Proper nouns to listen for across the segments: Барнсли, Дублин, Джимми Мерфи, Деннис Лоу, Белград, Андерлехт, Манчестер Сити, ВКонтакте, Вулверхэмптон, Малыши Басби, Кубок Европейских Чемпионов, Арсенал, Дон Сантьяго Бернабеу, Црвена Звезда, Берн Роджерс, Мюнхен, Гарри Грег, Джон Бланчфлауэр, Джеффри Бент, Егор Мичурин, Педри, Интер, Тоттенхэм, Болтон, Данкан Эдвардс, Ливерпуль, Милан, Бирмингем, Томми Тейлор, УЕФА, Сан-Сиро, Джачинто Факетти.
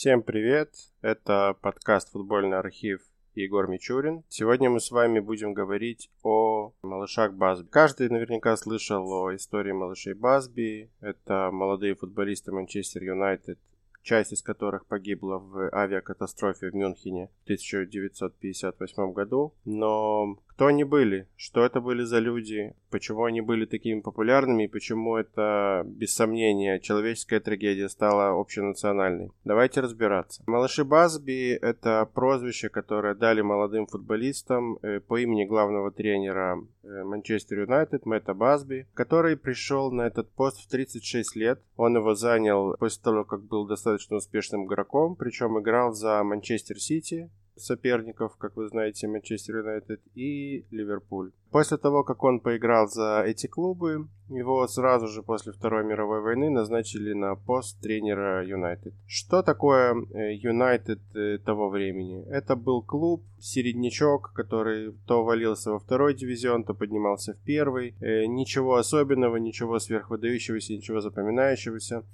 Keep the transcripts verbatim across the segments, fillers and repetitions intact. Всем привет, это подкаст «Футбольный архив», Егор Мичурин. Сегодня мы с вами будем говорить о малышах Басби. Каждый наверняка слышал о истории малышей Басби. Это молодые футболисты Манчестер Юнайтед, часть из которых погибла в авиакатастрофе в Мюнхене в тысяча девятьсот пятьдесят восьмом году. Но кто они были? Что это были за люди? Почему они были такими популярными? И почему это, без сомнения, человеческая трагедия стала общенациональной? Давайте разбираться. Малыши Басби — это прозвище, которое дали молодым футболистам по имени главного тренера Манчестер Юнайтед Мэтта Басби, который пришел на этот пост в тридцать шесть лет. Он его занял после того, как был достаточно успешным игроком, причем играл за Манчестер Сити, соперников, как вы знаете, Манчестер Юнайтед и Ливерпуль. После того, как он поиграл за эти клубы, его сразу же после Второй мировой войны назначили на пост тренера Юнайтед. Что такое Юнайтед того времени? Это был клуб, середнячок, который то валился во второй дивизион, то поднимался в первый. Ничего особенного, ничего сверхвыдающегося, ничего запоминающегося.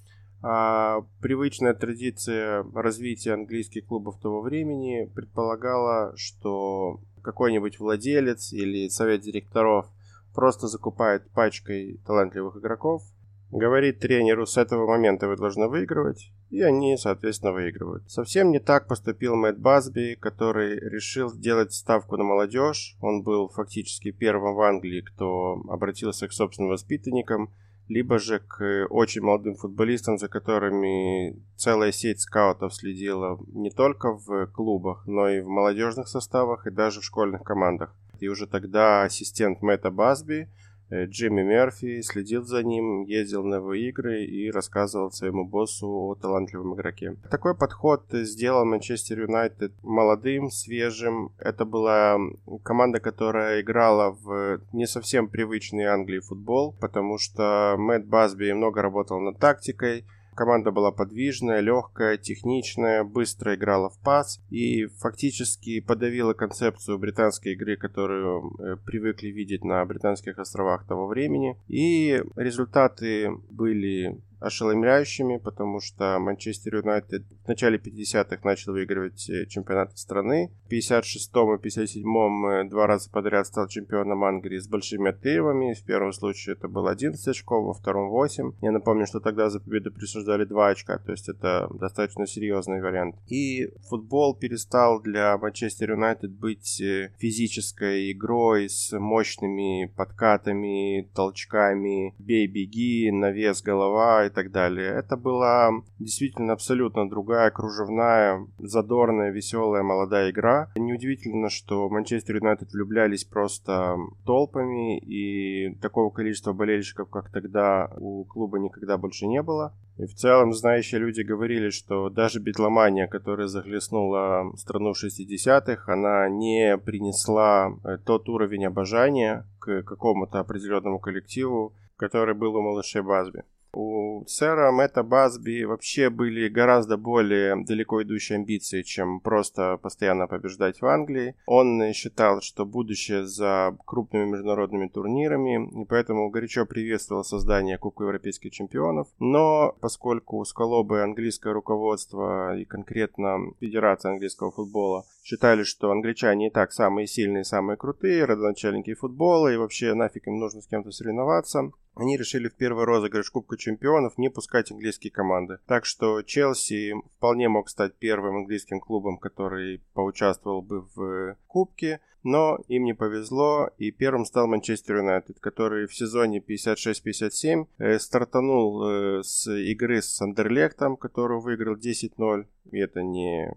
А привычная традиция развития английских клубов того времени предполагала, что какой-нибудь владелец или совет директоров просто закупает пачкой талантливых игроков, говорит тренеру: с этого момента вы должны выигрывать, и они, соответственно, выигрывают. Совсем не так поступил Мэтт Басби, который решил сделать ставку на молодежь. Он был фактически первым в Англии, кто обратился к собственным воспитанникам, либо же к очень молодым футболистам, за которыми целая сеть скаутов следила не только в клубах, но и в молодежных составах и даже в школьных командах. И уже тогда ассистент Мэтта Басби, Джимми Мерфи, следил за ним, ездил на его игры и рассказывал своему боссу о талантливом игроке. Такой подход сделал Манчестер Юнайтед молодым, свежим. Это была команда, которая играла в не совсем привычный Англии футбол, потому что Мэтт Басби много работал над тактикой. Команда была подвижная, легкая, техничная, быстро играла в пас и фактически подавила концепцию британской игры, которую привыкли видеть на британских островах того времени. И результаты были ошеломляющими, потому что Манчестер Юнайтед в начале пятидесятых начал выигрывать чемпионаты страны. В пятьдесят шестом и пятьдесят седьмом два раза подряд стал чемпионом Англии с большими отрывами. В первом случае это было одиннадцать очков, во втором восемь. Я напомню, что тогда за победу присуждали два очка, то есть это достаточно серьезный вариант. И футбол перестал для Манчестер Юнайтед быть физической игрой с мощными подкатами, толчками, бей-беги, навес, голова и так далее. Это была действительно абсолютно другая, кружевная, задорная, веселая, молодая игра. Неудивительно, что Манчестер Юнайтед влюблялись просто толпами, и такого количества болельщиков, как тогда, у клуба никогда больше не было. И в целом знающие люди говорили, что даже битломания, которая захлестнула страну шестидесятых, она не принесла тот уровень обожания к какому-то определенному коллективу, который был у малышей Басби. У сэра Мэтта Басби вообще были гораздо более далеко идущие амбиции, чем просто постоянно побеждать в Англии. Он считал, что будущее за крупными международными турнирами, и поэтому горячо приветствовал создание Кубка Европейских Чемпионов. Но поскольку узколобое английское руководство и конкретно Федерация английского футбола считали, что англичане и так самые сильные, самые крутые, родоначальники футбола, и вообще нафиг им нужно с кем-то соревноваться, они решили в первый розыгрыш Кубка Чемпионов не пускать английские команды. Так что Челси вполне мог стать первым английским клубом, который поучаствовал бы в Кубке, но им не повезло, и первым стал Манчестер Юнайтед, который в сезоне пятьдесят шесть пятьдесят семь стартанул с игры с Андерлехтом, которую выиграл десять ноль, и это не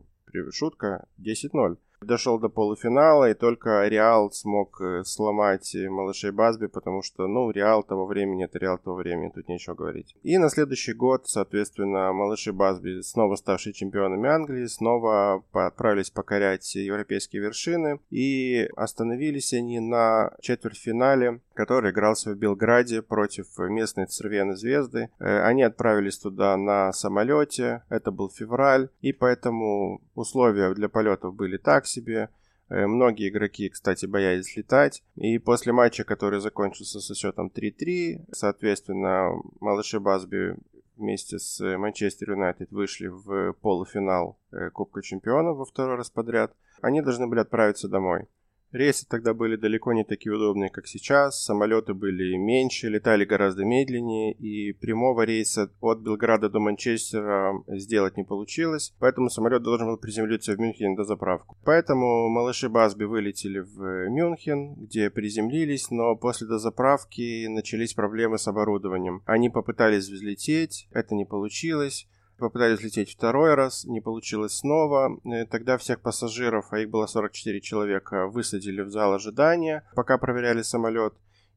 шутка, десять ноль. Дошел до полуфинала, и только Реал смог сломать малышей Басби, потому что, ну, Реал того времени, это Реал того времени, тут нечего говорить. И на следующий год, соответственно, малыши Басби, снова ставшие чемпионами Англии, снова отправились покорять европейские вершины, и остановились они на четвертьфинале, который игрался в Белграде против местной Црвены Звезды. Они отправились туда на самолете, это был февраль, и поэтому условия для полетов были так себе. Многие игроки, кстати, боялись летать. И после матча, который закончился со счетом три-три, соответственно, малыши Басби вместе с Манчестер Юнайтед вышли в полуфинал Кубка Чемпионов во второй раз подряд, они должны были отправиться домой. Рейсы тогда были далеко не такие удобные, как сейчас, самолеты были меньше, летали гораздо медленнее, и прямого рейса от Белграда до Манчестера сделать не получилось, поэтому самолет должен был приземлиться в Мюнхене до заправку. Поэтому малыши Басби вылетели в Мюнхен, где приземлились, но после дозаправки начались проблемы с оборудованием. Они попытались взлететь, это не получилось. Попытались лететь второй раз, не получилось снова. Тогда всех пассажиров, а их было сорок четыре человека, высадили в зал ожидания, пока проверяли самолет,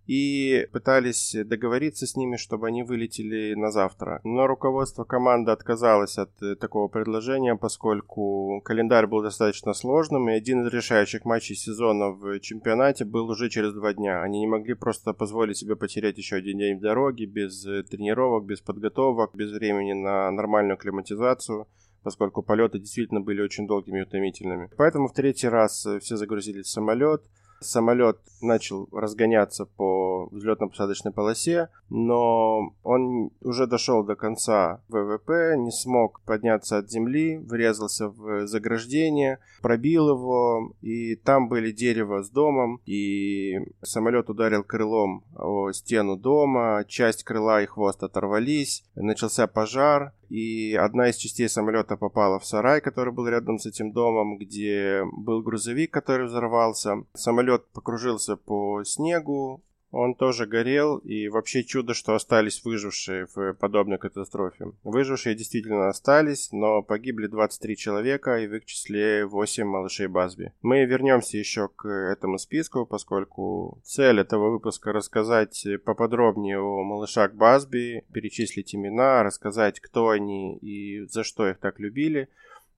и пытались договориться с ними, чтобы они вылетели на завтра. Но руководство команды отказалось от такого предложения, поскольку календарь был достаточно сложным, и один из решающих матчей сезона в чемпионате был уже через два дня. Они не могли просто позволить себе потерять еще один день в дороге, без тренировок, без подготовок, без времени на нормальную акклиматизацию, поскольку полеты действительно были очень долгими и утомительными. Поэтому в третий раз все загрузились в самолет. Самолет начал разгоняться по взлетно-посадочной полосе, но он уже дошел до конца ВВП, не смог подняться от земли, врезался в заграждение, пробил его, и там были дерево с домом, и самолет ударил крылом о стену дома, часть крыла и хвост оторвались, начался пожар, и одна из частей самолета попала в сарай, который был рядом с этим домом, где был грузовик, который взорвался. Самолет покружился по снегу, он тоже горел, и вообще чудо, что остались выжившие в подобной катастрофе. Выжившие действительно остались, но погибли двадцать три человека, и в их числе восемь малышей Басби. Мы вернемся еще к этому списку, поскольку цель этого выпуска — рассказать поподробнее о малышах Басби, перечислить имена, рассказать, кто они и за что их так любили.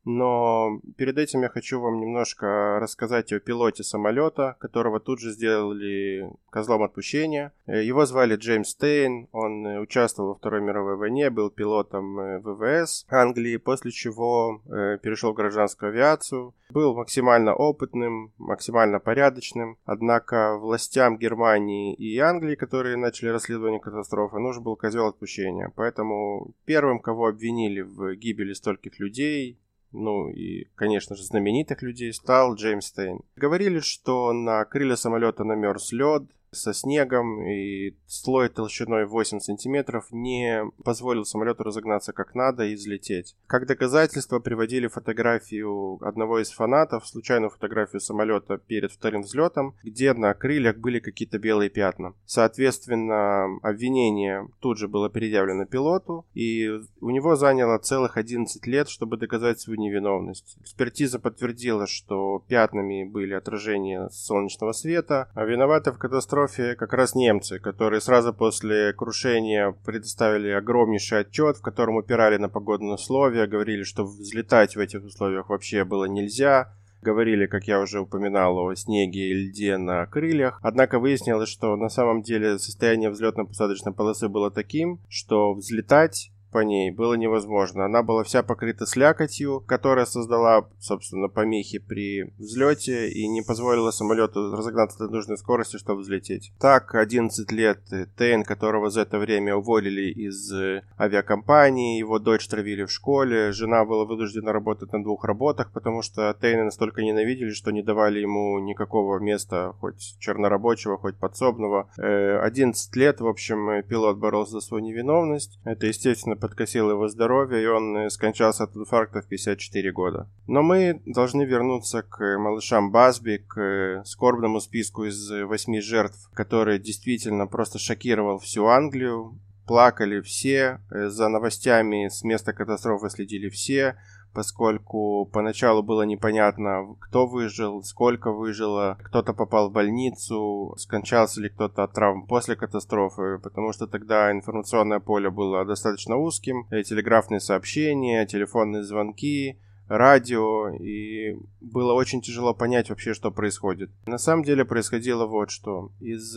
Но перед этим я хочу вам немножко рассказать о пилоте самолета, которого тут же сделали козлом отпущения. Его звали Джеймс Тейн, он участвовал во Второй мировой войне, был пилотом ВВС Англии, после чего перешел в гражданскую авиацию. Был максимально опытным, максимально порядочным, однако властям Германии и Англии, которые начали расследование катастрофы, нужен был козел отпущения. Поэтому первым, кого обвинили в гибели стольких людей, ну и, конечно же, знаменитых людей, стал Джеймс Тейн. Говорили, что на крылья самолета намерз лед со снегом, и слой толщиной восемь сантиметров не позволил самолету разогнаться как надо и взлететь. Как доказательство приводили фотографию одного из фанатов, случайную фотографию самолета перед вторым взлетом, где на крыльях были какие-то белые пятна. Соответственно, обвинение тут же было предъявлено пилоту, и у него заняло целых одиннадцать лет, чтобы доказать свою невиновность. Экспертиза подтвердила, что пятнами были отражения солнечного света, а виноваты в катастрофе как раз немцы, которые сразу после крушения предоставили огромнейший отчет, в котором упирали на погодные условия, говорили, что взлетать в этих условиях вообще было нельзя, говорили, как я уже упоминал, о снеге и льде на крыльях. Однако выяснилось, что на самом деле состояние взлетно-посадочной полосы было таким, что взлетать по ней было невозможно. Она была вся покрыта слякотью, которая создала, собственно, помехи при взлете и не позволила самолету разогнаться до нужной скорости, чтобы взлететь. Так, одиннадцать лет Тейн, которого за это время уволили из авиакомпании, его дочь травили в школе, жена была вынуждена работать на двух работах, потому что Тейна настолько ненавидели, что не давали ему никакого места, хоть чернорабочего, хоть подсобного. одиннадцать лет, в общем, пилот боролся за свою невиновность. Это, естественно, подкосил его здоровье, и он скончался от инфаркта в пятьдесят четыре года. Но мы должны вернуться к малышам Басби, к скорбному списку из восьми жертв, который действительно просто шокировал всю Англию. Плакали все, за новостями с места катастрофы следили все, поскольку поначалу было непонятно, кто выжил, сколько выжило, кто-то попал в больницу, скончался ли кто-то от травм после катастрофы, потому что тогда информационное поле было достаточно узким, телеграфные сообщения, телефонные звонки, радио, и было очень тяжело понять вообще, что происходит. На самом деле происходило вот что. Из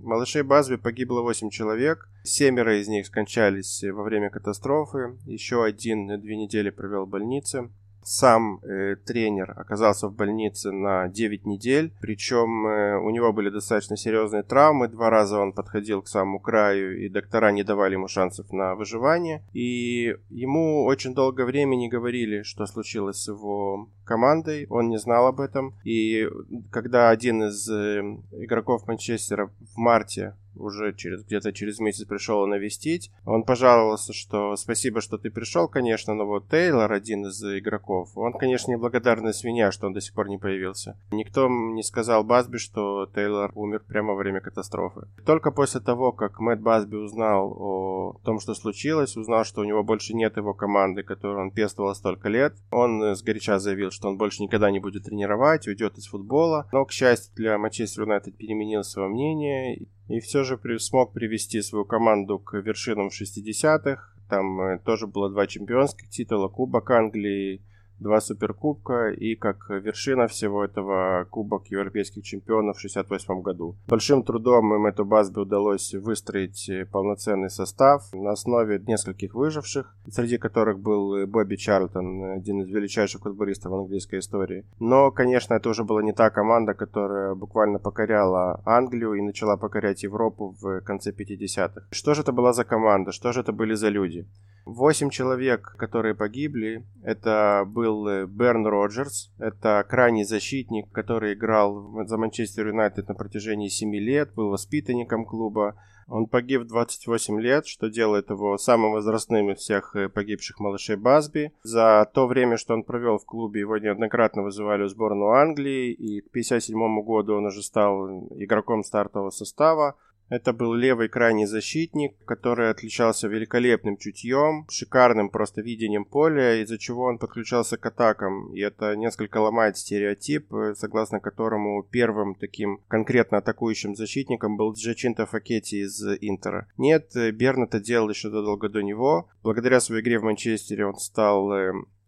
малышей Басби погибло восемь человек, семеро из них скончались во время катастрофы, еще один две недели провел в больнице. Сам э, тренер оказался в больнице на девять недель, причем э, у него были достаточно серьезные травмы, два раза он подходил к самому краю, и доктора не давали ему шансов на выживание, и ему очень долгое время не говорили, что случилось с его командой, он не знал об этом, и когда один из э, игроков Манчестера в марте уже через, где-то через месяц пришел навестить. Он пожаловался, что спасибо, что ты пришел, конечно, но вот Тейлор, один из игроков, он, конечно, неблагодарная свинья, что он до сих пор не появился. Никто не сказал Басби, что Тейлор умер прямо во время катастрофы. Только после того, как Мэтт Басби узнал о том, что случилось, узнал, что у него больше нет его команды, которую он пестовал столько лет, он сгоряча заявил, что он больше никогда не будет тренировать, уйдет из футбола. Но, к счастью для Манчестер Юнайтед, переменил свое мнение и все же смог привести свою команду к вершинам шестидесятых. Там тоже было два чемпионских титула, Кубок Англии, два суперкубка и как вершина всего этого Кубок Европейских Чемпионов в шестьдесят восьмом году. Большим трудом им эту Басби удалось выстроить полноценный состав на основе нескольких выживших, среди которых был Бобби Чарлтон, один из величайших футболистов в английской истории. Но, конечно, это уже была не та команда, которая буквально покоряла Англию и начала покорять Европу в конце пятидесятых. Что же это была за команда? Что же это были за люди? Восемь человек, которые погибли, это был Берн Роджерс, это крайний защитник, который играл за Манчестер Юнайтед на протяжении семи лет, был воспитанником клуба. Он погиб в двадцать восемь лет, что делает его самым возрастным из всех погибших малышей Басби. За то время, что он провел в клубе, его неоднократно вызывали в сборную Англии, и к пятьдесят седьмому году он уже стал игроком стартового состава. Это был левый крайний защитник, который отличался великолепным чутьем, шикарным просто видением поля, из-за чего он подключался к атакам. И это несколько ломает стереотип, согласно которому первым таким конкретно атакующим защитником был Джачинто Факетти из Интера. Нет, Берн это делал еще задолго до него. Благодаря своей игре в Манчестере он стал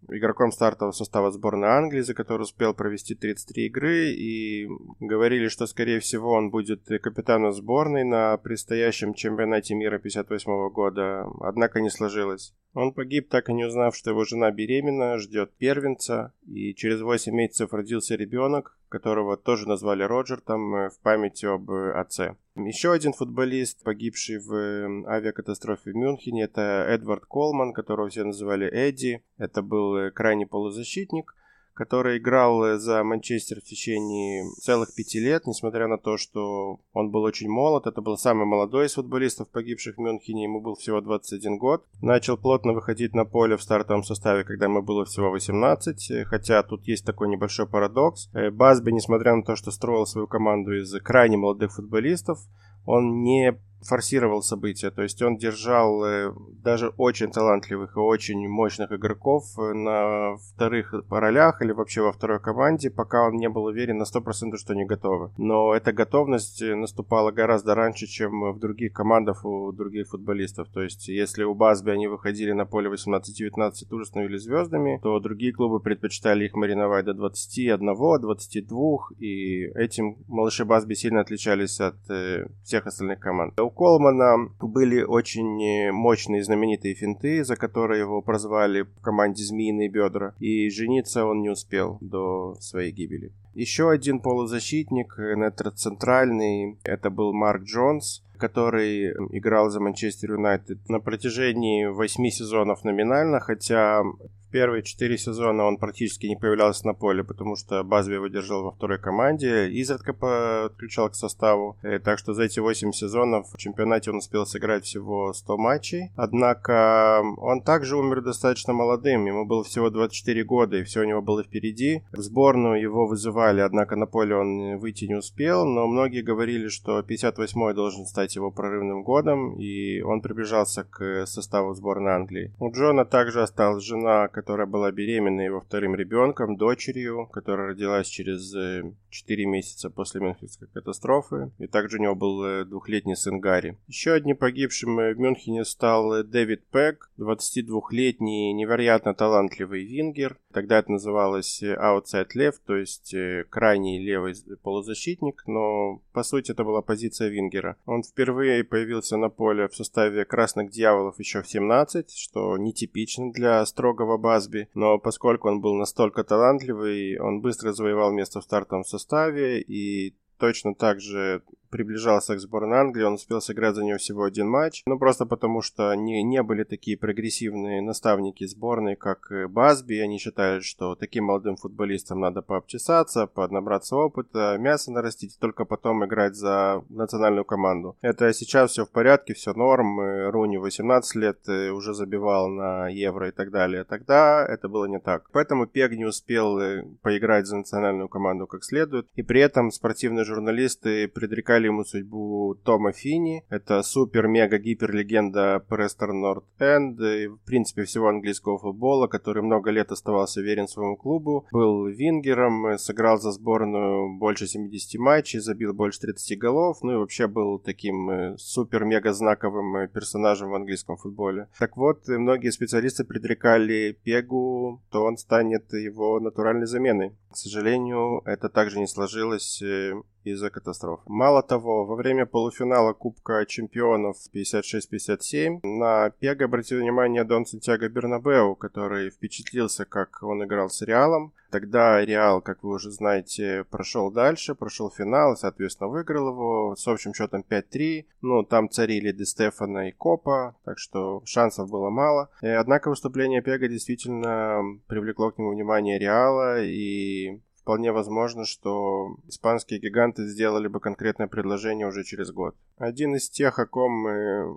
игроком стартового состава сборной Англии, за который успел провести тридцать три игры, и говорили, что, скорее всего, он будет капитаном сборной на предстоящем чемпионате мира пятьдесят восьмого года, однако не сложилось. Он погиб, так и не узнав, что его жена беременна, ждет первенца, и через восемь месяцев родился ребенок, которого тоже назвали Роджертом в память об отце. Еще один футболист, погибший в авиакатастрофе в Мюнхене, это Эдвард Колман, которого все называли Эдди. Это был крайний полузащитник, который играл за Манчестер в течение целых пяти лет, несмотря на то, что он был очень молод. Это был самый молодой из футболистов, погибших в Мюнхене, ему был всего двадцать один год. Начал плотно выходить на поле в стартовом составе, когда ему было всего восемнадцать, хотя тут есть такой небольшой парадокс. Басби, несмотря на то, что строил свою команду из крайне молодых футболистов, он не форсировал события, то есть он держал даже очень талантливых и очень мощных игроков на вторых ролях или вообще во второй команде, пока он не был уверен на сто процентов, что они готовы. Но эта готовность наступала гораздо раньше, чем в других командах у других футболистов. То есть если у Басби они выходили на поле восемнадцать-девятнадцать и тут же становились звездами, то другие клубы предпочитали их мариновать до двадцати одного, двадцати двух, и этим малыши Басби сильно отличались от всех остальных команд. У Колмана были очень мощные знаменитые финты, за которые его прозвали в команде «Змеиные бедра», и жениться он не успел до своей гибели. Еще один полузащитник, центральный, это был Марк Джонс, который играл за Манчестер Юнайтед на протяжении восьми сезонов номинально, хотя в первые четыре сезона он практически не появлялся на поле, потому что Басби его держал во второй команде, изредка подключал к составу, так что за эти восемь сезонов в чемпионате он успел сыграть всего сто матчей, однако он также умер достаточно молодым, ему было всего двадцать четыре года и все у него было впереди. В сборную его вызывали, однако на поле он выйти не успел, но многие говорили, что пятьдесят восьмой должен стать его прорывным годом, и он приближался к составу сборной Англии. У Джона также осталась жена, которая была беременна его вторым ребенком, дочерью, которая родилась через четыре месяца после Мюнхенской катастрофы, и также у него был двухлетний сын Гарри. Еще одним погибшим в Мюнхене стал Дэвид Пэг, двадцатидвухлетний невероятно талантливый вингер. Тогда это называлось outside left, то есть крайний левый полузащитник, но по сути это была позиция вингера. Он впервые появился на поле в составе «Красных дьяволов» еще в семнадцать, что нетипично для строгого Басби, но поскольку он был настолько талантливый, он быстро завоевал место в стартовом составе и точно так же приближался к сборной Англии, он успел сыграть за нее всего один матч, ну просто потому, что не, не были такие прогрессивные наставники сборной, как Басби, они считали, что таким молодым футболистам надо пообчесаться, поднабраться опыта, мясо нарастить, только потом играть за национальную команду. Это сейчас все в порядке, все норм, Руни восемнадцать лет уже забивал на Евро и так далее. Тогда это было не так. Поэтому Пег не успел поиграть за национальную команду как следует, и при этом спортивные журналисты предрекали ему судьбу Тома Финни. Это супер-мега-гипер-легенда Престон Норт Энд и, в принципе, всего английского футбола, который много лет оставался верен своему клубу, был вингером, сыграл за сборную больше семидесяти матчей, забил больше тридцати голов, ну и вообще был таким супер-мега-знаковым персонажем в английском футболе. Так вот, многие специалисты предрекали Пегу, то он станет его натуральной заменой. К сожалению, это также не сложилось из-за катастроф. Мало того, во время полуфинала Кубка Чемпионов пятьдесят шесть пятьдесят семь на Пега обратил внимание Дон Сантьяго Бернабеу, который впечатлился, как он играл с Реалом. Тогда Реал, как вы уже знаете, прошел дальше, прошел финал и, соответственно, выиграл его с общим счетом пять три. Ну, там царили Де Стефано и Копа, так что шансов было мало. И, однако выступление Пега действительно привлекло к нему внимание Реала, и вполне возможно, что испанские гиганты сделали бы конкретное предложение уже через год. Один из тех, о ком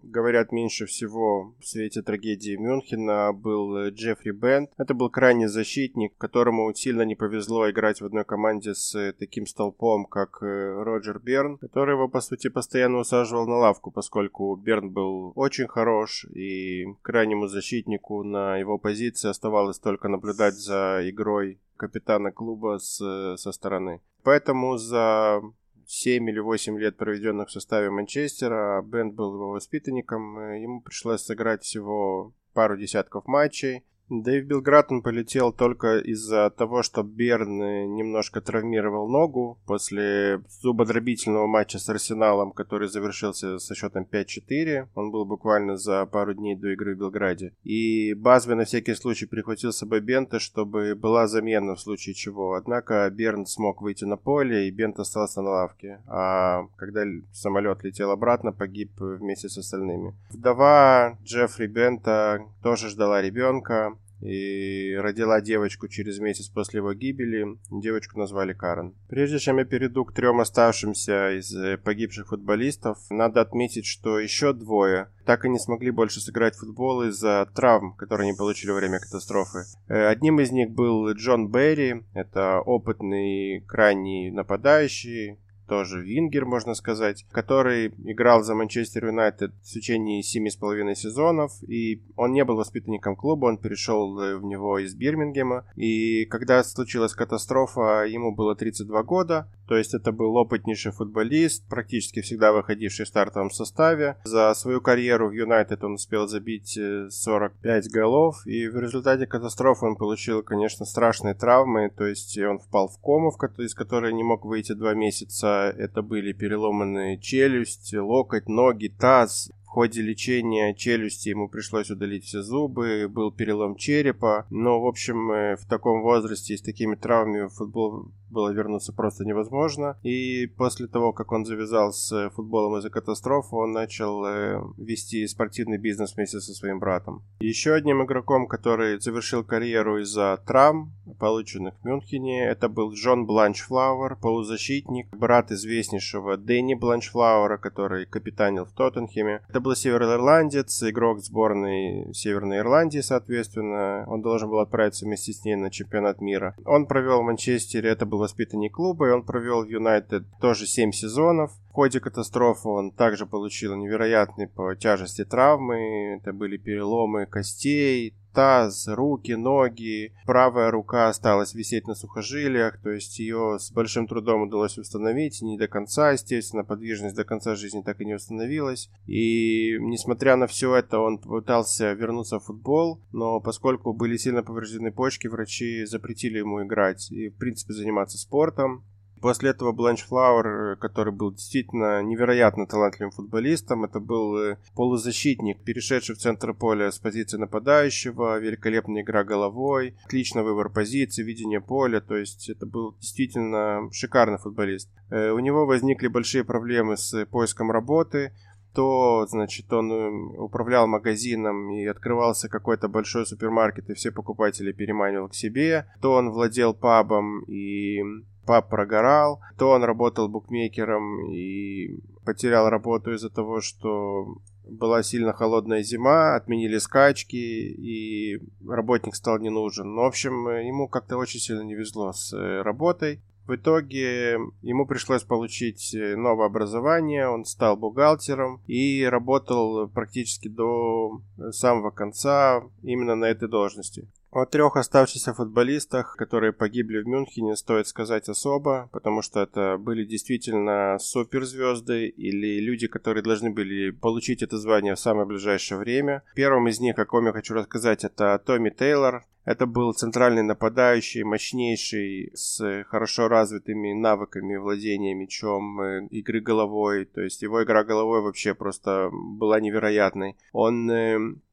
говорят меньше всего в свете трагедии Мюнхена, был Джеффри Бент. Это был крайний защитник, которому сильно не повезло играть в одной команде с таким столпом, как Роджер Бирн, который его, по сути, постоянно усаживал на лавку, поскольку Бирн был очень хорош, и крайнему защитнику на его позиции оставалось только наблюдать за игрой капитана клуба с, со стороны. Поэтому за семь или восемь лет, проведенных в составе Манчестера, Бент был его воспитанником, ему пришлось сыграть всего пару десятков матчей. Да и в Белград он полетел только из-за того, что Берн немножко травмировал ногу после зубодробительного матча с Арсеналом, который завершился со счетом пять четыре. Он был буквально за пару дней до игры в Белграде. И Басби на всякий случай прихватил с собой Бента, чтобы была замена в случае чего. Однако Берн смог выйти на поле, и Бент остался на лавке. А когда самолет летел обратно, погиб вместе с остальными. Вдова Джеффри Бента тоже ждала ребенка и родила девочку через месяц после его гибели. Девочку назвали Карен. Прежде чем я перейду к трем оставшимся из погибших футболистов, надо отметить, что еще двое так и не смогли больше сыграть в футбол из-за травм, которые они получили во время катастрофы. Одним из них был Джон Берри. Это опытный крайний нападающий, тоже вингер, можно сказать, который играл за Манчестер Юнайтед в течение семи с половиной сезонов, и он не был воспитанником клуба, он перешел в него из Бирмингема, и когда случилась катастрофа, ему было тридцать два года, то есть это был опытнейший футболист, практически всегда выходивший в стартовом составе. За свою карьеру в Юнайтед он успел забить сорок пять голов, и в результате катастрофы он получил, конечно, страшные травмы, то есть он впал в кому, из которой не мог выйти два месяца. Это были переломанные челюсть, локоть, ноги, таз. В ходе лечения челюсти ему пришлось удалить все зубы, был перелом черепа. Но, в общем, в таком возрасте и с такими травмами в футбол было вернуться просто невозможно. И после того, как он завязал с футболом из-за катастрофы, он начал вести спортивный бизнес вместе со своим братом. Еще одним игроком, который завершил карьеру из-за травм, полученных в Мюнхене, это был Джон Бланчфлауэр, полузащитник, брат известнейшего Дэнни Бланчфлауэра, который капитанил в Тоттенхэме. Это был североирландец, игрок сборной Северной Ирландии, соответственно. Он должен был отправиться вместе с ней на чемпионат мира. Он провел в Манчестере, это был воспитанник клуба, и он провел в Юнайтед тоже семь сезонов. В ходе катастрофы он также получил невероятные по тяжести травмы. Это были переломы костей, таз, руки, ноги. Правая рука осталась висеть на сухожилиях, то есть ее с большим трудом удалось установить, не до конца, естественно, подвижность до конца жизни так и не установилась. И несмотря на все это, он попытался вернуться в футбол, но поскольку были сильно повреждены почки, врачи запретили ему играть и, в принципе, заниматься спортом. После этого Бланш Флауэр, который был действительно невероятно талантливым футболистом, это был полузащитник, перешедший в центр поля с позиции нападающего, великолепная игра головой, отличный выбор позиции, видение поля, то есть это был действительно шикарный футболист. У него возникли большие проблемы с поиском работы. То, значит, он управлял магазином и открывался какой-то большой супермаркет, и все покупатели переманивал к себе. То он владел пабом, и паб прогорал. То он работал букмекером и потерял работу из-за того, что была сильно холодная зима, отменили скачки, и работник стал не нужен. В общем, ему как-то очень сильно не везло с работой. В итоге ему пришлось получить новое образование, он стал бухгалтером и работал практически до самого конца именно на этой должности. О трех оставшихся футболистах, которые погибли в Мюнхене, стоит сказать особо, потому что это были действительно суперзвезды или люди, которые должны были получить это звание в самое ближайшее время. Первым из них, о ком я хочу рассказать, это Томми Тейлор. Это был центральный нападающий, мощнейший, с хорошо развитыми навыками владения мячом, игры головой. То есть его игра головой вообще просто была невероятной. Он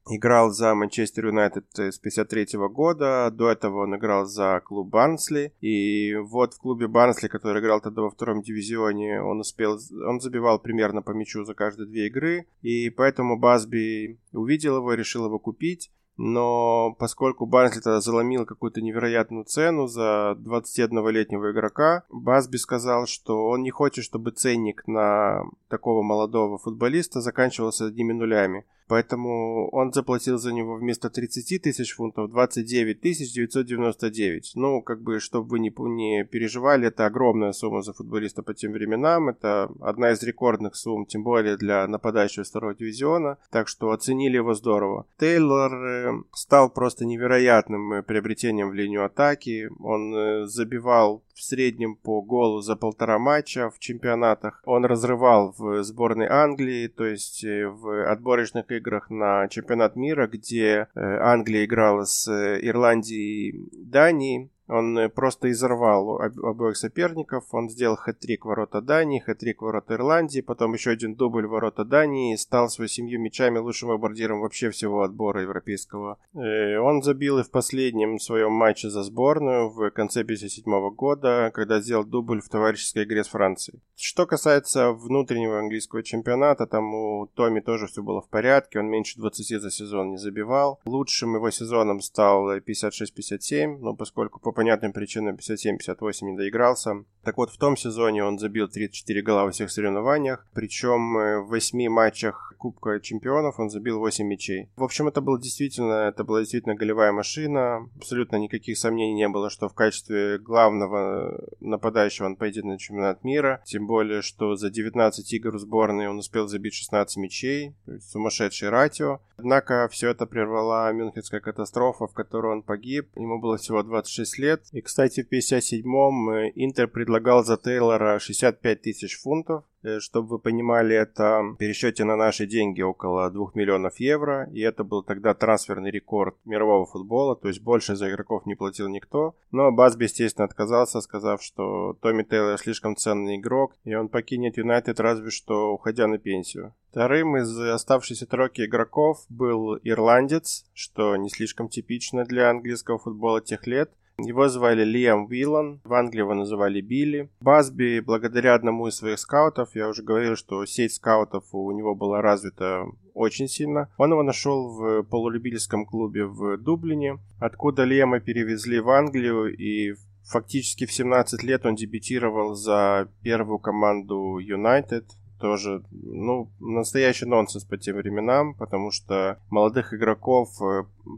играл за Манчестер Юнайтед с пятьдесят третьего года, до этого он играл за клуб Барнсли, и вот в клубе Барнсли, который играл тогда во втором дивизионе, он успел, он забивал примерно по мячу за каждые две игры, и поэтому Басби увидел его и решил его купить. Но поскольку Барнсли тогда заломил какую-то невероятную цену за двадцатиоднолетнего игрока, Басби сказал, что он не хочет, чтобы ценник на такого молодого футболиста заканчивался одними нулями. Поэтому он заплатил за него вместо тридцати тысяч фунтов двадцать девять тысяч девятьсот девяносто девять. Ну, как бы, чтобы вы не, не переживали, это огромная сумма за футболиста по тем временам. Это одна из рекордных сумм, тем более для нападающего второго дивизиона. Так что оценили его здорово. Тейлор стал просто невероятным приобретением в линию атаки. Он забивал в среднем по голу за полтора матча в чемпионатах. Он разрывал в сборной Англии, то есть в отборочных играх на чемпионат мира, где Англия играла с Ирландией и Данией. Он просто изорвал обоих соперников. Он сделал хэт-трик ворота Дании, хэт-трик ворота Ирландии, потом еще один дубль ворота Дании, стал своими семью мячами лучшим бомбардиром вообще всего отбора европейского. Он забил и в последнем своем матче за сборную в конце пятьдесят седьмого года, когда сделал дубль в товарищеской игре с Францией. Что касается внутреннего английского чемпионата, там у Томми тоже все было в порядке, он меньше двадцати за сезон не забивал. Лучшим его сезоном стал пятьдесят шесть пятьдесят семь, но поскольку по понятным причинам пятьдесят семь пятьдесят восемь не доигрался. Так вот, в том сезоне он забил тридцать четыре гола во всех соревнованиях, причем в восьми матчах Кубка Чемпионов он забил восемь мячей. В общем, это было действительно, это была действительно голевая машина. Абсолютно никаких сомнений не было, что в качестве главного нападающего он пойдет на чемпионат мира. Тем более, что за девятнадцать игр в сборной он успел забить шестнадцать мячей. Сумасшедший ратио. Однако, все это прервала мюнхенская катастрофа, в которой он погиб. Ему было всего двадцать шесть лет. И, кстати, в пятьдесят седьмом Интер предлагал за Тейлора шестьдесят пять тысяч фунтов. Чтобы вы понимали, это в пересчете на наши деньги около двух миллионов евро. И это был тогда трансферный рекорд мирового футбола. То есть больше за игроков не платил никто. Но Басби, естественно, отказался, сказав, что Томми Тейлор слишком ценный игрок. И он покинет Юнайтед, разве что уходя на пенсию. Вторым из оставшейся тройки игроков был ирландец, что не слишком типично для английского футбола тех лет. Его звали Лиам Уилан, в Англии его называли Билли. Басби, благодаря одному из своих скаутов, я уже говорил, что сеть скаутов у него была развита очень сильно, он его нашел в полулюбительском клубе в Дублине, откуда Лиама перевезли в Англию, и фактически в семнадцать лет он дебютировал за первую команду Юнайтед. Тоже, ну, настоящий нонсенс по тем временам, потому что молодых игроков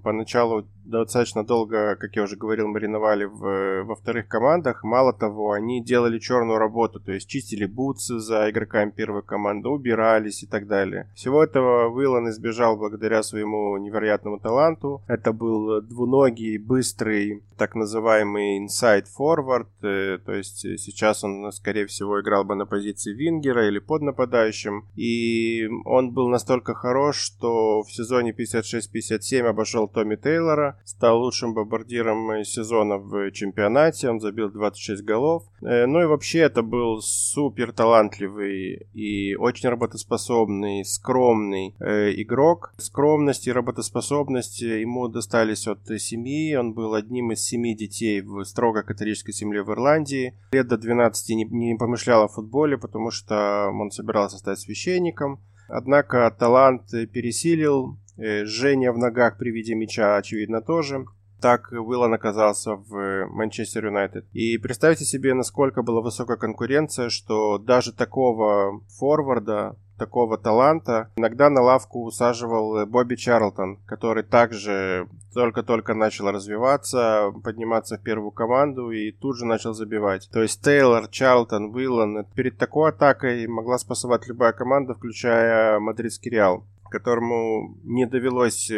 поначалу достаточно долго, как я уже говорил, мариновали в, во вторых командах. Мало того, они делали черную работу, то есть чистили бутсы за игроками первой команды, убирались и так далее. Всего этого Уилан избежал благодаря своему невероятному таланту. Это был двуногий, быстрый, так называемый инсайд-форвард, то есть сейчас он, скорее всего, играл бы на позиции вингера или под нападающим. И он был настолько хорош, что в сезоне пятьдесят шесть пятьдесят семь обошел Томми Тейлора, стал лучшим бомбардиром сезона в чемпионате, он забил двадцать шесть голов. Ну и вообще это был супер талантливый и очень работоспособный, скромный игрок. Скромность и работоспособность ему достались от семьи. Он был одним из семи детей в строго католической семье в Ирландии. Лет до двенадцати не, не помышлял о футболе, потому что он собирался стать священником. Однако талант пересилил. Жжение в ногах при виде мяча, очевидно, тоже. Так Уилан оказался в Манчестер Юнайтед. И представьте себе, насколько была высокая конкуренция, что даже такого форварда, такого таланта иногда на лавку усаживал Бобби Чарлтон, который также только-только начал развиваться, подниматься в первую команду и тут же начал забивать. То есть Тейлор, Чарлтон, Уилан. Перед такой атакой могла спасовать любая команда, включая мадридский Реал, которому не довелось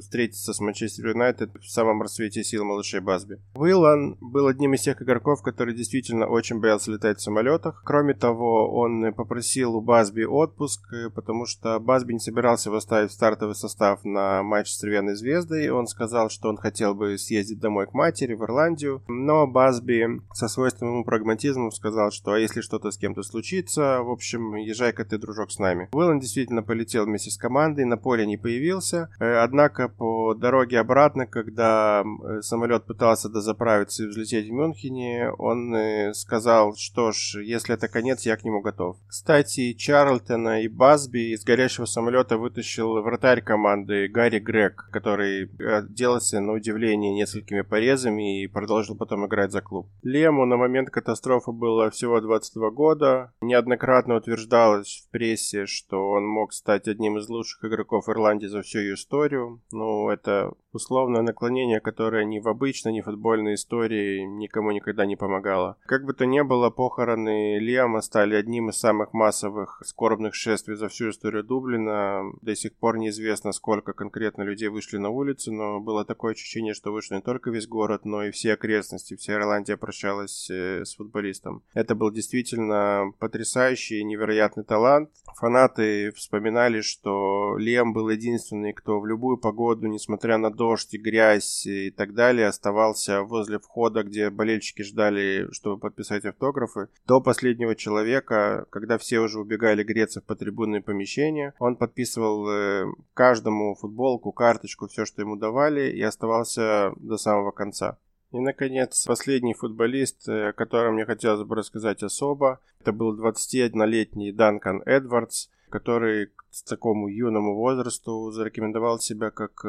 встретиться с Манчестер Юнайтед в самом расцвете сил малышей Басби. Уилан был одним из тех игроков, который действительно очень боялся летать в самолетах. Кроме того, он попросил у Басби отпуск, потому что Басби не собирался его ставить в стартовый состав на матч с Црвеной Звездой. Он сказал, что он хотел бы съездить домой к матери в Ирландию, но Басби со свойственным ему прагматизмом сказал, что а если что-то с кем-то случится, в общем, езжай-ка ты, дружок, с нами. Уилан действительно полетел вместе с командой, на поле не появился. Однако по дороге обратно, когда самолет пытался дозаправиться и взлететь в Мюнхене, он сказал, что ж, если это конец, я к нему готов. Кстати, Чарлтона и Басби из горящего самолета вытащил вратарь команды Гарри Грег, который отделался, на удивление, несколькими порезами и продолжил потом играть за клуб. Лему на момент катастрофы было всего двадцать два года. Неоднократно утверждалось в прессе, что он мог стать одним из лучших лучших игроков Ирландии за всю ее историю. Ну, это условное наклонение, которое ни в обычной, ни в футбольной истории никому никогда не помогало. Как бы то ни было, похороны Лиама стали одним из самых массовых скорбных шествий за всю историю Дублина. До сих пор неизвестно, сколько конкретно людей вышли на улицы, но было такое ощущение, что вышли не только весь город, но и все окрестности. Вся Ирландия прощалась с футболистом. Это был действительно потрясающий и невероятный талант. Фанаты вспоминали, что Лиам был единственный, кто в любую погоду, несмотря на дождь и грязь и так далее, оставался возле входа, где болельщики ждали, чтобы подписать автографы. До последнего человека, когда все уже убегали греться по трибунные помещения, он подписывал каждому футболку, карточку, все, что ему давали, и оставался до самого конца. И, наконец, последний футболист, о котором мне хотелось бы рассказать особо, это был двадцатиоднолетний Данкан Эдвардс, который к такому юному возрасту зарекомендовал себя как,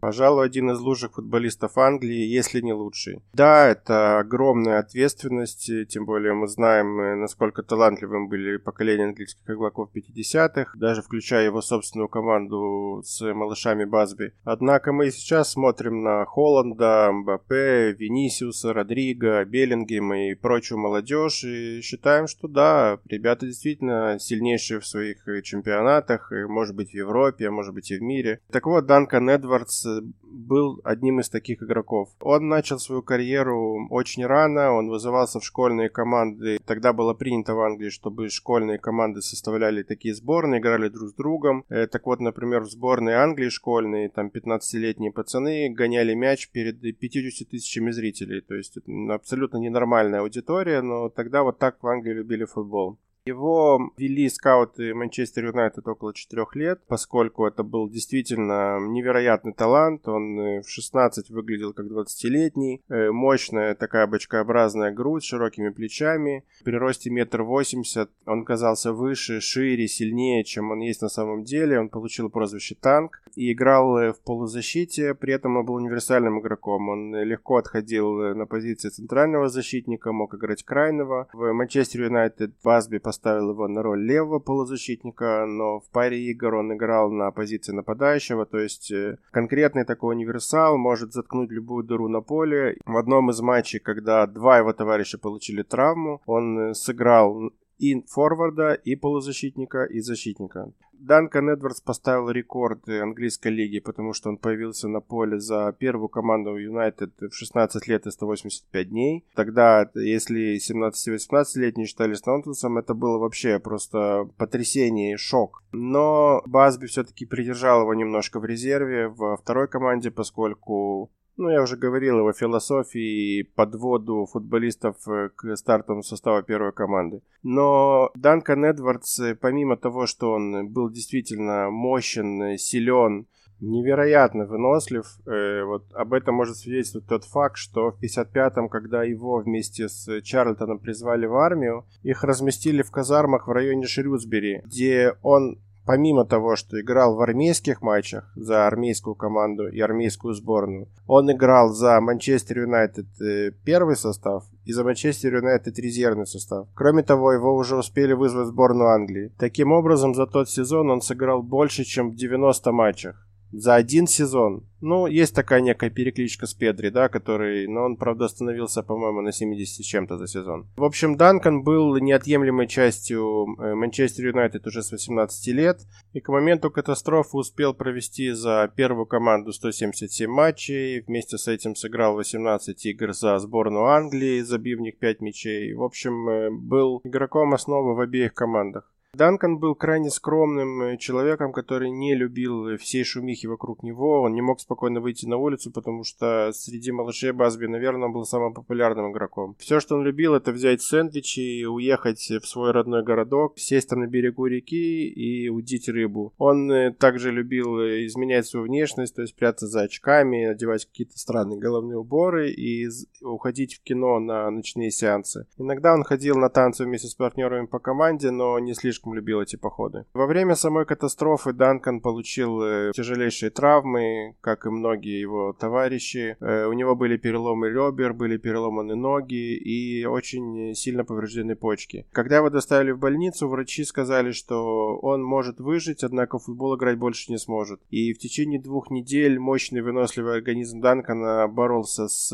пожалуй, один из лучших футболистов Англии, если не лучший. Да, это огромная ответственность, тем более мы знаем, насколько талантливым были поколения английских игроков пятидесятых, даже включая его собственную команду с малышами Басби. Однако мы сейчас смотрим на Холланда, Мбаппе, Винисиуса, Родриго, Беллингема и прочую молодежь и считаем, что да, ребята действительно сильнейшие в своих чемпионатах, и, может быть, в Европе, а может быть и в мире. Так вот, Данкан Эдвардс был одним из таких игроков. Он начал свою карьеру очень рано, он вызывался в школьные команды. Тогда было принято в Англии, чтобы школьные команды составляли такие сборные, играли друг с другом. Так вот, например, в сборной Англии школьные, там пятнадцатилетние пацаны гоняли мяч перед пятьюдесятью тысячами зрителей. То есть абсолютно ненормальная аудитория, но тогда вот так в Англии любили футбол. Его вели скауты Манчестер Юнайтед около четырех лет, поскольку это был действительно невероятный талант. Он в шестнадцать выглядел как двадцатилетний. Мощная такая бочкообразная грудь с широкими плечами. При росте метр восемьдесят он казался выше, шире, сильнее, чем он есть на самом деле. Он получил прозвище «Танк» и играл в полузащите. При этом он был универсальным игроком. Он легко отходил на позиции центрального защитника, мог играть крайнего. В Манчестер Юнайтед Басби поставил поставил его на роль левого полузащитника, но в паре игр он играл на позиции нападающего, то есть конкретный такой универсал, может заткнуть любую дыру на поле. В одном из матчей, когда два его товарища получили травму, он сыграл и форварда, и полузащитника, и защитника. Данкан Эдвардс поставил рекорд английской лиги, потому что он появился на поле за первую команду Юнайтед в шестнадцать лет и сто восемьдесят пять дней. Тогда, если семнадцать-восемнадцатилетние считали нонсенсом, это было вообще просто потрясение и шок. Но Басби все-таки придержал его немножко в резерве во второй команде, поскольку... Ну, я уже говорил его философии и подводу футболистов к стартовому составу первой команды. Но Данкан Эдвардс, помимо того, что он был действительно мощен, силен, невероятно вынослив, э, вот об этом может свидетельствовать тот факт, что в пятьдесят пятом, когда его вместе с Чарльтоном призвали в армию, их разместили в казармах в районе Шрюсбери, где он... Помимо того, что играл в армейских матчах за армейскую команду и армейскую сборную, он играл за Манчестер Юнайтед первый состав и за Манчестер Юнайтед резервный состав. Кроме того, его уже успели вызвать в сборную Англии. Таким образом, за тот сезон он сыграл больше, чем в девяноста матчах. За один сезон. Ну, есть такая некая перекличка с Педри, да, который... Но он, правда, остановился, по-моему, на семидесяти с чем-то за сезон. В общем, Данкан был неотъемлемой частью Манчестер Юнайтед уже с восемнадцати лет. И к моменту катастрофы успел провести за первую команду сто семьдесят семь матчей. Вместе с этим сыграл восемнадцать игр за сборную Англии, забив в них пять мячей. В общем, был игроком основы в обеих командах. Данкан был крайне скромным человеком, который не любил всей шумихи вокруг него. Он не мог спокойно выйти на улицу, потому что среди малышей Басби, наверное, он был самым популярным игроком. Все, что он любил, это взять сэндвичи и уехать в свой родной городок, сесть там на берегу реки и удить рыбу. Он также любил изменять свою внешность, то есть прятаться за очками, надевать какие-то странные головные уборы и уходить в кино на ночные сеансы. Иногда он ходил на танцы вместе с партнерами по команде, но не слишком любил эти походы. Во время самой катастрофы Данкан получил тяжелейшие травмы, как и многие его товарищи. У него были переломы ребер, были переломаны ноги и очень сильно повреждены почки. Когда его доставили в больницу, врачи сказали, что он может выжить, однако в футбол играть больше не сможет. И в течение двух недель мощный выносливый организм Данкана боролся с...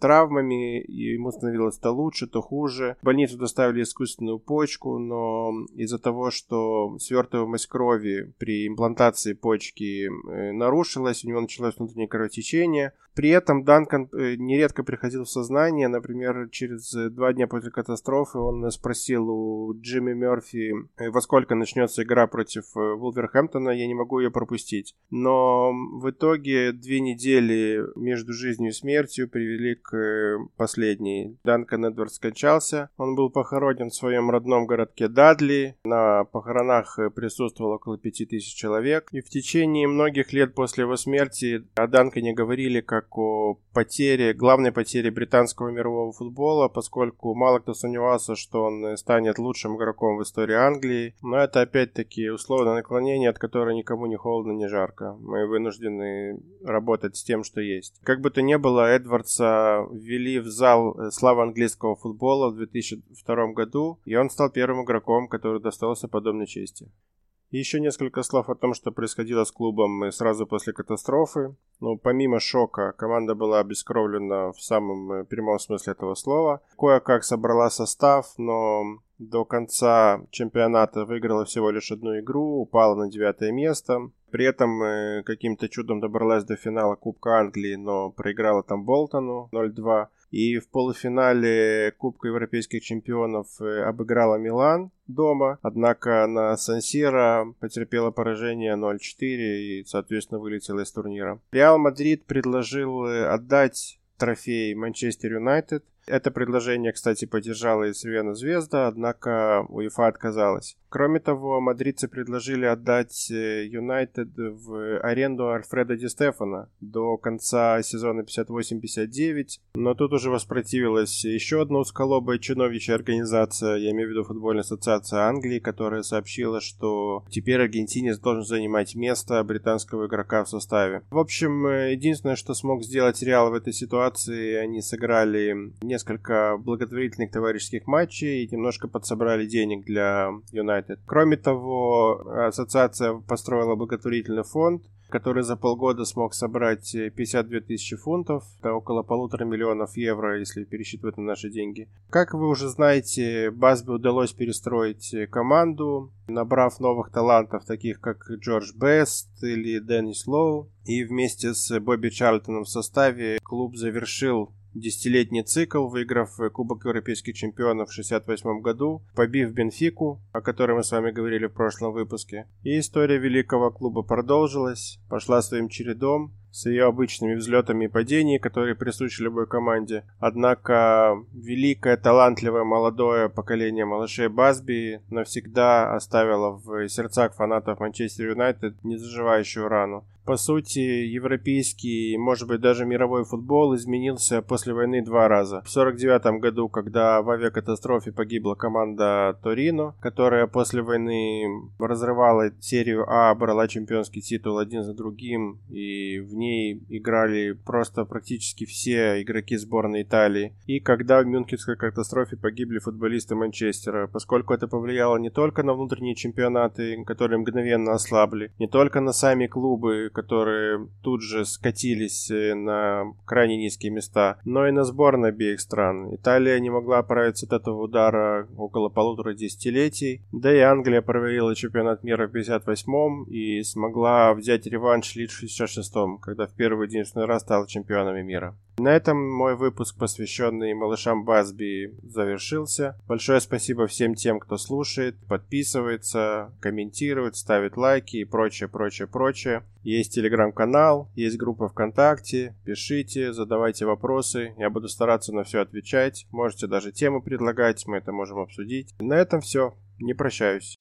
травмами, и ему становилось то лучше, то хуже. В больницу доставили искусственную почку, но из-за того, что свертываемость крови при имплантации почки нарушилась, у него началось внутреннее кровотечение. При этом Данкан нередко приходил в сознание. Например, через два дня после катастрофы он спросил у Джимми Мерфи, во сколько начнется игра против Вулверхэмптона, я не могу ее пропустить. Но в итоге две недели между жизнью и смертью привели к последний. Данкан Эдвардс скончался. Он был похоронен в своем родном городке Дадли. На похоронах присутствовало около пяти тысяч человек. И в течение многих лет после его смерти о Данкане говорили как о потере, главной потере британского мирового футбола, поскольку мало кто сомневался, что он станет лучшим игроком в истории Англии. Но это опять-таки условное наклонение, от которого никому не холодно, не жарко. Мы вынуждены работать с тем, что есть. Как бы то ни было, Эдвардса ввели в зал славы английского футбола в две тысячи втором году, и он стал первым игроком, который достался подобной чести. И еще несколько слов о том, что происходило с клубом сразу после катастрофы. Ну, помимо шока, команда была обескровлена в самом прямом смысле этого слова. Кое-как собрала состав, но... До конца чемпионата выиграла всего лишь одну игру, упала на девятое место. При этом каким-то чудом добралась до финала Кубка Англии, но проиграла там Болтону ноль-два. И в полуфинале Кубка Европейских Чемпионов обыграла Милан дома. Однако на Сан-Сиро потерпела поражение ноль-четыре и, соответственно, вылетела из турнира. Реал Мадрид предложил отдать трофей Манчестер Юнайтед. Это предложение, кстати, поддержала и Црвена Звезда, однако УЕФА отказалась. Кроме того, мадридцы предложили отдать Юнайтед в аренду Альфреда Де Стефано до конца сезона пятьдесят восемь пятьдесят девять, но тут уже воспротивилась еще одна узколобая чиновничья организация, я имею в виду футбольная ассоциация Англии, которая сообщила, что теперь аргентинец должен занимать место британского игрока в составе. В общем, единственное, что смог сделать Реал в этой ситуации, они сыграли несколько несколько благотворительных товарищеских матчей и немножко подсобрали денег для Юнайтед. Кроме того, ассоциация построила благотворительный фонд, который за полгода смог собрать пятьдесят две тысячи фунтов, это около полутора миллионов евро, если пересчитывать на наши деньги. Как вы уже знаете, Басби удалось перестроить команду, набрав новых талантов, таких как Джордж Бест или Деннис Лоу. И вместе с Бобби Чарлтоном в составе клуб завершил десятилетний цикл, выиграв Кубок Европейских Чемпионов в шестьдесят восьмом году, побив Бенфику, о которой мы с вами говорили в прошлом выпуске. И история великого клуба продолжилась, пошла своим чередом, с ее обычными взлетами и падениями, которые присущи любой команде. Однако великое, талантливое, молодое поколение малышей Басби навсегда оставило в сердцах фанатов Манчестер Юнайтед незаживающую рану. По сути, европейский, может быть, даже мировой футбол изменился после войны два раза. В сорок девятом году, когда в авиакатастрофе погибла команда Торино, которая после войны разрывала серию А, брала чемпионский титул один за другим, и в ней играли просто практически все игроки сборной Италии. И когда в Мюнхенской катастрофе погибли футболисты Манчестера, поскольку это повлияло не только на внутренние чемпионаты, которые мгновенно ослабли, не только на сами клубы, которые тут же скатились на крайне низкие места, но и на сборную обеих стран. Италия не могла оправиться от этого удара около полутора десятилетий, да и Англия провалила чемпионат мира в пятьдесят восьмом и смогла взять реванш лишь в шестьдесят шестом, когда в первый единственный раз стала чемпионами мира. На этом мой выпуск, посвященный малышам Басби, завершился. Большое спасибо всем тем, кто слушает, подписывается, комментирует, ставит лайки и прочее, прочее, прочее. Есть телеграм-канал, есть группа ВКонтакте. Пишите, задавайте вопросы. Я буду стараться на все отвечать. Можете даже темы предлагать, мы это можем обсудить. На этом все. Не прощаюсь.